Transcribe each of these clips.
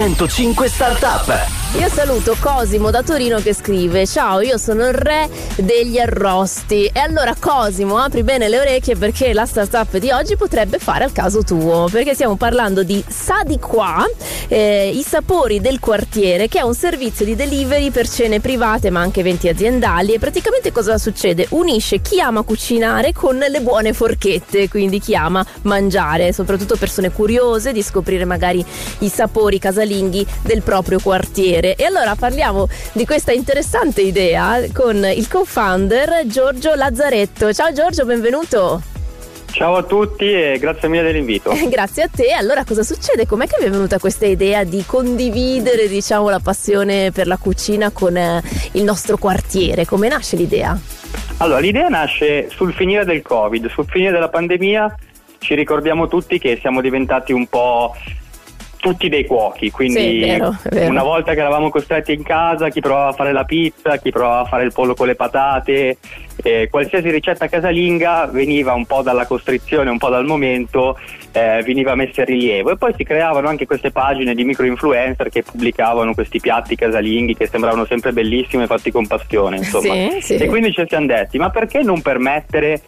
105 Startup. Io saluto Cosimo da Torino che scrive: ciao, io sono il re degli arrosti. E allora Cosimo, apri bene le orecchie, perché la startup di oggi potrebbe fare al caso tuo, perché stiamo parlando di SadiQuà, i sapori del quartiere, che è un servizio di delivery per cene private ma anche eventi aziendali. E praticamente cosa succede? Unisce chi ama cucinare con le buone forchette, quindi chi ama mangiare, soprattutto persone curiose di scoprire magari i sapori casalinghi del proprio quartiere. E allora parliamo di questa interessante idea con il co-founder Giorgio Lazzaretto. Ciao Giorgio, benvenuto. Ciao a tutti e grazie mille dell'invito. Grazie a te. Allora, cosa succede? Com'è che vi è venuta questa idea di condividere, diciamo, la passione per la cucina con il nostro quartiere? Come nasce l'idea? Allora, l'idea nasce sul finire del Covid, sul finire della pandemia. Ci ricordiamo tutti che siamo diventati un po' tutti dei cuochi, quindi sì, è vero. Una volta che eravamo costretti in casa, chi provava a fare la pizza, chi provava a fare il pollo con le patate, qualsiasi ricetta casalinga veniva un po' dalla costrizione, un po' dal momento, veniva messa in rilievo, e poi si creavano anche queste pagine di micro influencer che pubblicavano questi piatti casalinghi che sembravano sempre bellissimi e fatti con passione, insomma. Sì. E quindi ci siamo detti: ma perché non permettere,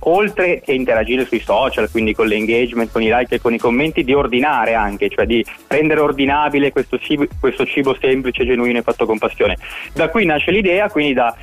oltre che interagire sui social, quindi con l'engagement, con i like e con i commenti, di ordinare anche, cioè di rendere ordinabile questo cibo semplice, genuino e fatto con passione. Da qui nasce l'idea, quindi da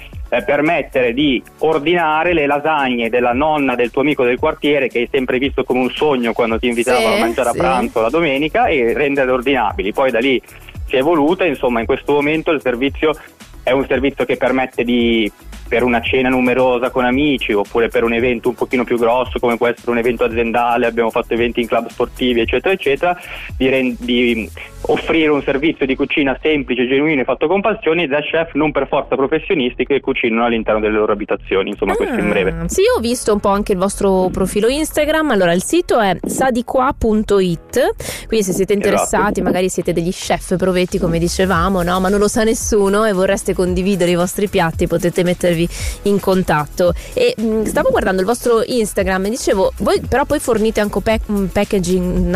permettere di ordinare le lasagne della nonna del tuo amico del quartiere, che hai sempre visto come un sogno quando ti invitavano a mangiare a pranzo la domenica, e renderle ordinabili. Poi da lì si è evoluta, insomma. In questo momento il servizio è un servizio che permette di, per una cena numerosa con amici, oppure per un evento un pochino più grosso come può essere un evento aziendale, abbiamo fatto eventi in club sportivi eccetera eccetera, di offrire un servizio di cucina semplice, genuino e fatto con passione, da chef non per forza professionisti che cucinano all'interno delle loro abitazioni, insomma. Questo in breve. Sì, io ho visto un po' anche il vostro profilo Instagram. Allora, il sito è sadiqua.it, quindi se siete interessati, esatto, magari siete degli chef provetti come dicevamo, no? Ma non lo sa nessuno e vorreste condividere i vostri piatti, potete mettervi in contatto. E stavo guardando il vostro Instagram e dicevo, voi però poi fornite anche un packaging,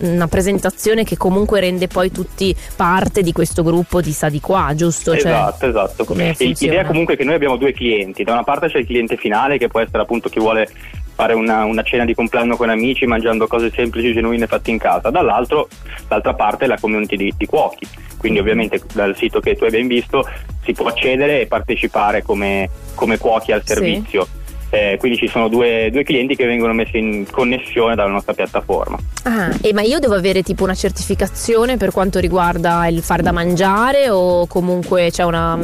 una presentazione che comunque rende poi tutti parte di questo gruppo di SadiQuà, giusto? Esatto. Come l'idea comunque è che noi abbiamo due clienti: da una parte c'è il cliente finale, che può essere appunto chi vuole fare una cena di compleanno con amici mangiando cose semplici, genuine, fatte in casa; dall'altra parte la community di cuochi, quindi ovviamente dal sito che tu hai ben visto si può accedere e partecipare come cuochi al servizio. Sì. Quindi ci sono due clienti che vengono messi in connessione dalla nostra piattaforma. Ma io devo avere tipo una certificazione per quanto riguarda il far da mangiare, o comunque c'è una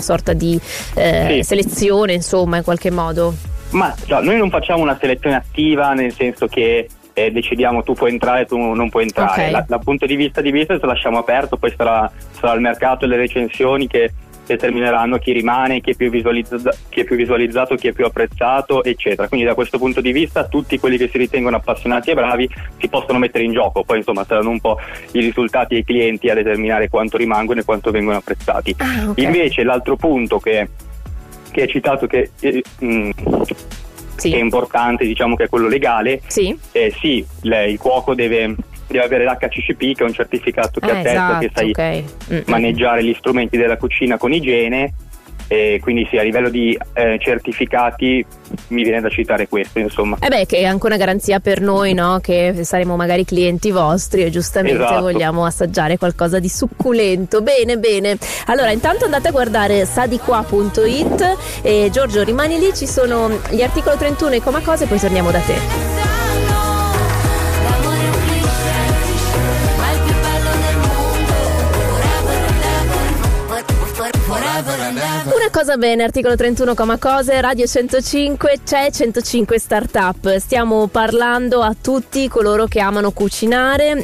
sorta di selezione, insomma, in qualche modo? Ma no, noi non facciamo una selezione attiva, nel senso che decidiamo tu puoi entrare, tu non puoi entrare. Okay. Dal punto di vista di business lo lasciamo aperto, poi sarà il mercato e le recensioni che determineranno chi rimane, chi è più visualizzato, chi è più apprezzato, eccetera. Quindi da questo punto di vista tutti quelli che si ritengono appassionati e bravi si possono mettere in gioco. Poi insomma saranno un po' i risultati e i clienti a determinare quanto rimangono e quanto vengono apprezzati. Okay. Invece l'altro punto che è citato, che che è importante, diciamo, che è quello legale. Sì. Il cuoco deve avere l'HACCP, che è un certificato che attesta, esatto, che sai maneggiare gli strumenti della cucina con igiene, e quindi sì, a livello di certificati mi viene da citare questo, insomma. Che è anche una garanzia per noi, no? Che saremo magari clienti vostri e giustamente, esatto, vogliamo assaggiare qualcosa di succulento. Bene. Allora, intanto andate a guardare sadiqua.it e Giorgio rimani lì, ci sono gli articolo 31 e come cose, poi torniamo da te. Una cosa bene, articolo 31, cose, Radio 105, c'è 105 Startup. Stiamo parlando a tutti coloro che amano cucinare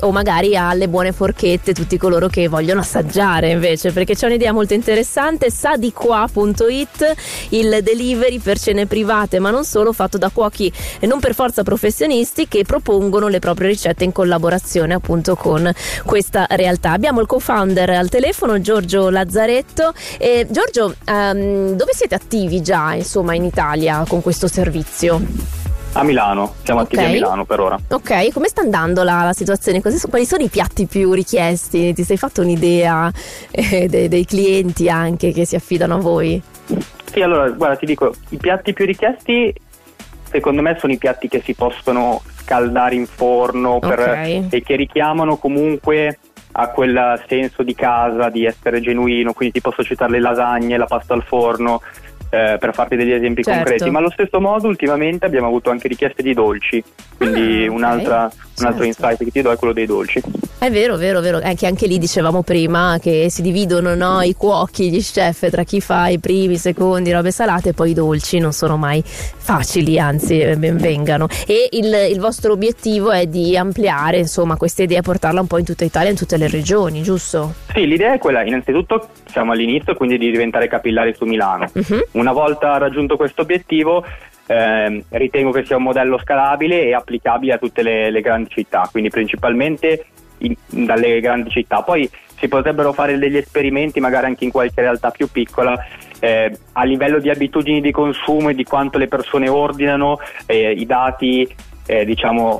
o magari alle buone forchette, tutti coloro che vogliono assaggiare invece, perché c'è un'idea molto interessante. Sadiqua.it, il delivery per cene private, ma non solo, fatto da cuochi e non per forza professionisti, che propongono le proprie ricette in collaborazione appunto con questa realtà. Abbiamo il co-founder al telefono, Giorgio Lazzaretto. Giorgio, dove siete attivi già, insomma, in Italia con questo servizio? A Milano, siamo attivi a Milano per ora. Ok, come sta andando la situazione? Quali sono i piatti più richiesti? Ti sei fatto un'idea dei clienti anche che si affidano a voi? Sì, allora, guarda, ti dico, i piatti più richiesti secondo me sono i piatti che si possono scaldare in forno e che richiamano comunque a quel senso di casa, di essere genuino, quindi ti posso citare le lasagne, la pasta al forno, per farti degli esempi concreti, ma allo stesso modo ultimamente abbiamo avuto anche richieste di dolci, quindi un altro insight che ti do è quello dei dolci. È vero, che anche lì dicevamo prima che si dividono i cuochi, gli chef, tra chi fa i primi, i secondi, robe salate, e poi i dolci non sono mai facili, anzi benvengano. E il vostro obiettivo è di ampliare questa idea e portarla un po' in tutta Italia, in tutte le regioni, giusto? Sì, l'idea è quella, innanzitutto siamo all'inizio, quindi di diventare capillari su Milano. Una volta raggiunto questo obiettivo ritengo che sia un modello scalabile e applicabile a tutte le grandi città, quindi principalmente dalle grandi città. Poi si potrebbero fare degli esperimenti magari anche in qualche realtà più piccola, a livello di abitudini di consumo e di quanto le persone ordinano, i dati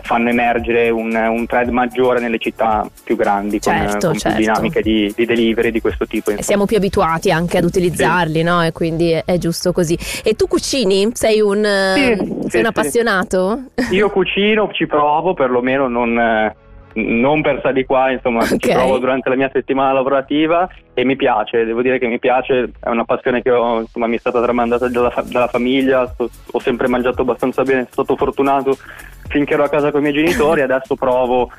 fanno emergere un trend maggiore nelle città più grandi, con più dinamiche di delivery di questo tipo. Siamo più abituati anche ad utilizzarli, no? E quindi è giusto così. E tu cucini? Sei un appassionato? Io cucino, ci provo perlomeno, non per SadiQuà, ci provo durante la mia settimana lavorativa e mi piace, devo dire che mi piace, è una passione che ho, mi è stata tramandata dalla famiglia, ho sempre mangiato abbastanza bene, sono stato fortunato finché ero a casa con i miei genitori, adesso provo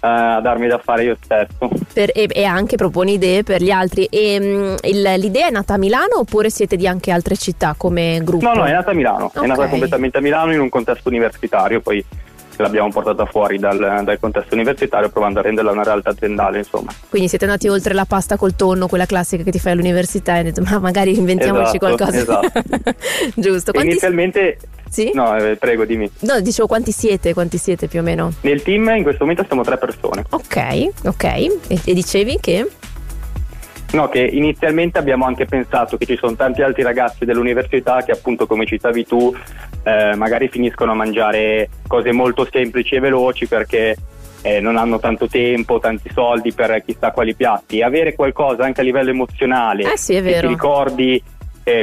a darmi da fare io stesso. E anche proponi idee per gli altri. L'idea è nata a Milano oppure siete di anche altre città come gruppo? No, è nata a Milano, è nata completamente a Milano in un contesto universitario, poi l'abbiamo portata fuori dal contesto universitario provando a renderla una realtà aziendale, Quindi siete andati oltre la pasta col tonno, quella classica che ti fai all'università, e hai detto ma magari inventiamoci qualcosa. Esatto. Giusto. Inizialmente sì? No, prego, dimmi. No, dicevo quanti siete più o meno? Nel team in questo momento siamo 3 persone. Ok. E dicevi che? No, che inizialmente abbiamo anche pensato che ci sono tanti altri ragazzi dell'università che appunto, come citavi tu, magari finiscono a mangiare cose molto semplici e veloci perché non hanno tanto tempo, tanti soldi per chissà quali piatti. Avere qualcosa anche a livello emozionale, è vero. Che ti ricordi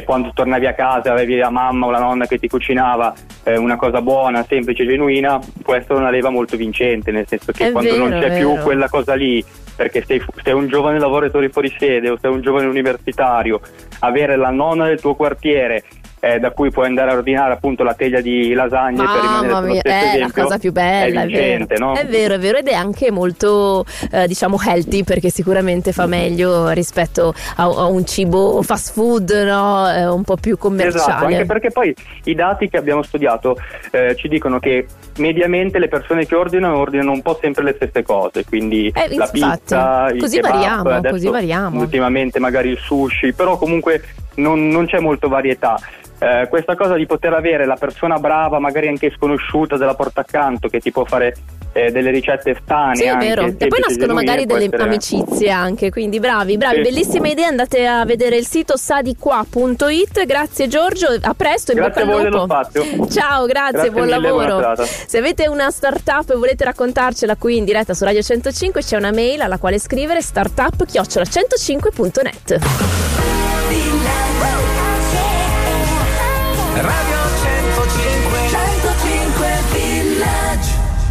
quando tornavi a casa, avevi la mamma o la nonna che ti cucinava una cosa buona, semplice e genuina, questa è una leva molto vincente, nel senso che quando non c'è più quella cosa lì, perché sei un giovane lavoratore fuori sede o sei un giovane universitario, avere la nonna del tuo quartiere da cui puoi andare a ordinare appunto la teglia di lasagne, per rimanere sullo stesso esempio, la cosa più bella, è vincente, è vero. No? È vero ed è anche molto healthy, perché sicuramente fa meglio rispetto a un cibo fast food, un po' più commerciale. Esatto, anche perché poi i dati che abbiamo studiato ci dicono che mediamente le persone che ordinano un po' sempre le stesse cose, quindi la pizza, così kebab, variamo. Ultimamente magari il sushi, però comunque non c'è molto varietà. Questa cosa di poter avere la persona brava, magari anche sconosciuta, della porta accanto, che ti può fare delle ricette strane, e poi nascono magari delle amicizie anche, quindi bravi. Bellissima idea, andate a vedere il sito sadiqua.it. grazie Giorgio, a presto, grazie in bocca al lupo. Ciao, grazie buon mille, lavoro. Se avete una startup e volete raccontarcela qui in diretta su Radio 105, c'è una mail alla quale scrivere: startup@105.net. Radio